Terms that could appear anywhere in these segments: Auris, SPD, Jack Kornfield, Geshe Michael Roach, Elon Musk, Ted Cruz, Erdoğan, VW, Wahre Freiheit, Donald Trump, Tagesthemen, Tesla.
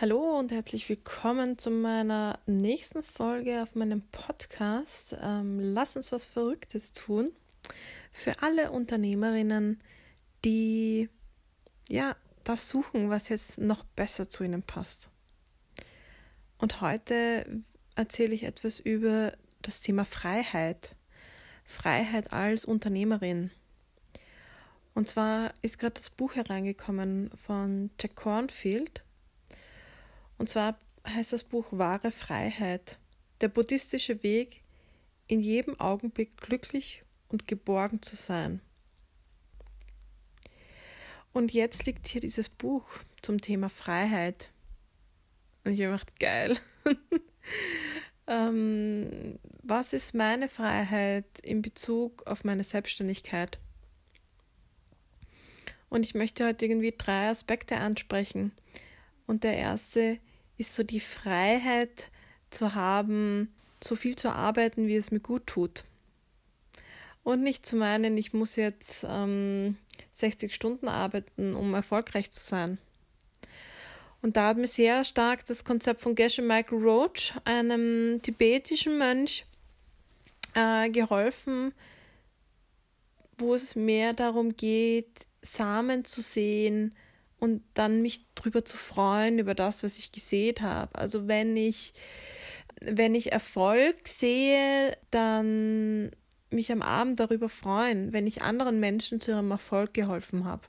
Hallo und herzlich willkommen zu meiner nächsten Folge auf meinem Podcast. Lass uns was Verrücktes tun. Für alle Unternehmerinnen, die das suchen, was jetzt noch besser zu ihnen passt. Und heute erzähle ich etwas über das Thema Freiheit. Freiheit als Unternehmerin. Und zwar ist gerade das Buch hereingekommen von Jack Kornfield. Und zwar heißt das Buch Wahre Freiheit. Der buddhistische Weg, in jedem Augenblick glücklich und geborgen zu sein. Und jetzt liegt hier dieses Buch zum Thema Freiheit. Und ich habe gedacht, geil. Was ist meine Freiheit in Bezug auf meine Selbstständigkeit? Und ich möchte heute irgendwie 3 Aspekte ansprechen. Und der erste ist so die Freiheit zu haben, so viel zu arbeiten, wie es mir gut tut. Und nicht zu meinen, ich muss jetzt 60 Stunden arbeiten, um erfolgreich zu sein. Und da hat mir sehr stark das Konzept von Geshe Michael Roach, einem tibetischen Mönch, geholfen, wo es mehr darum geht, Samen zu sehen und dann mich drüber zu freuen, über das, was ich gesät habe. Also wenn ich Erfolg sehe, dann mich am Abend darüber freuen, wenn ich anderen Menschen zu ihrem Erfolg geholfen habe.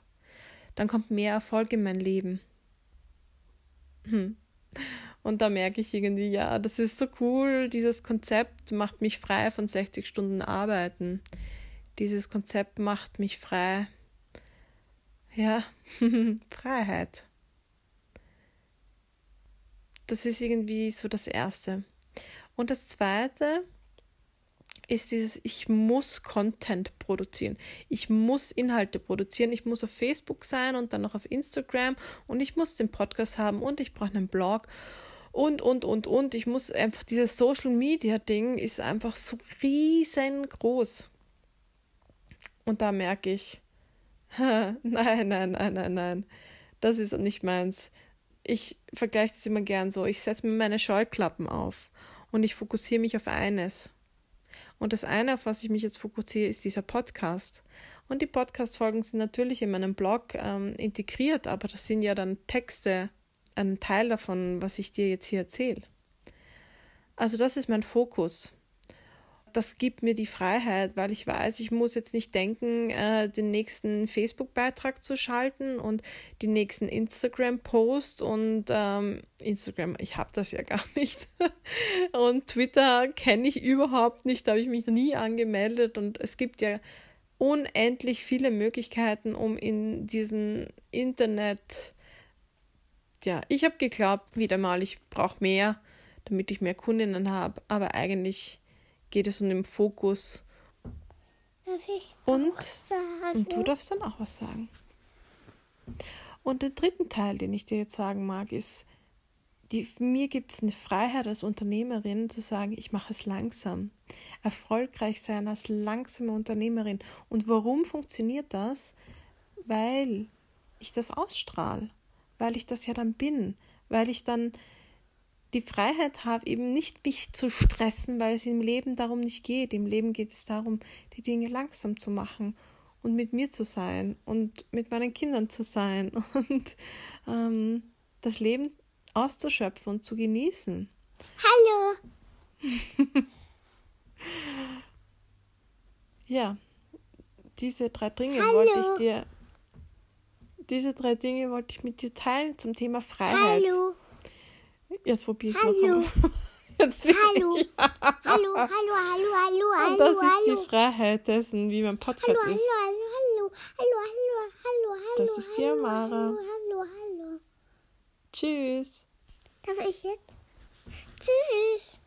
Dann kommt mehr Erfolg in mein Leben. Und da merke ich irgendwie, ja, das ist so cool, dieses Konzept macht mich frei von 60 Stunden Arbeiten. Dieses Konzept macht mich frei. Ja, Freiheit. Das ist irgendwie so das Erste. Und das Zweite ist dieses, ich muss Content produzieren. Ich muss Inhalte produzieren. Ich muss auf Facebook sein und dann noch auf Instagram. Und ich muss den Podcast haben und ich brauche einen Blog. Und. Ich muss einfach, dieses Social-Media-Ding ist einfach so riesengroß. Und da merke ich, Nein. Das ist nicht meins. Ich vergleiche das immer gern so. Ich setze mir meine Scheuklappen auf und ich fokussiere mich auf eines. Und das eine, auf was ich mich jetzt fokussiere, ist dieser Podcast. Und die Podcast-Folgen sind natürlich in meinem Blog integriert, aber das sind ja dann Texte, ein Teil davon, was ich dir jetzt hier erzähle. Also das ist mein Fokus. Das gibt mir die Freiheit, weil ich weiß, ich muss jetzt nicht denken, den nächsten Facebook-Beitrag zu schalten und den nächsten Instagram-Post und Instagram, ich habe das ja gar nicht. Und Twitter kenne ich überhaupt nicht, da habe ich mich nie angemeldet. Und es gibt ja unendlich viele Möglichkeiten, um in diesem Internet, ich habe geglaubt, wieder mal, ich brauche mehr, damit ich mehr Kundinnen habe, aber eigentlich geht es um den Fokus. Darf ich auch sagen? Und du darfst dann auch was sagen. Und den dritten Teil, den ich dir jetzt sagen mag, ist, mir gibt es eine Freiheit als Unternehmerin zu sagen, ich mache es langsam. Erfolgreich sein als langsame Unternehmerin. Und warum funktioniert das? Weil ich das ausstrahle. Weil ich das ja dann bin. Weil ich dann die Freiheit habe, eben nicht mich zu stressen, weil es im Leben darum nicht geht. Im Leben geht es darum, die Dinge langsam zu machen und mit mir zu sein und mit meinen Kindern zu sein und das Leben auszuschöpfen und zu genießen. Hallo! Ja, diese 3 Dinge wollte ich mit dir teilen zum Thema Freiheit. Hallo! Jetzt probiere ich es nochmal. Hallo. Hallo. Und das ist die Freiheit dessen, wie mein Podcast ist. Hallo. Das ist die Amara. Hallo. Tschüss. Darf ich jetzt? Tschüss.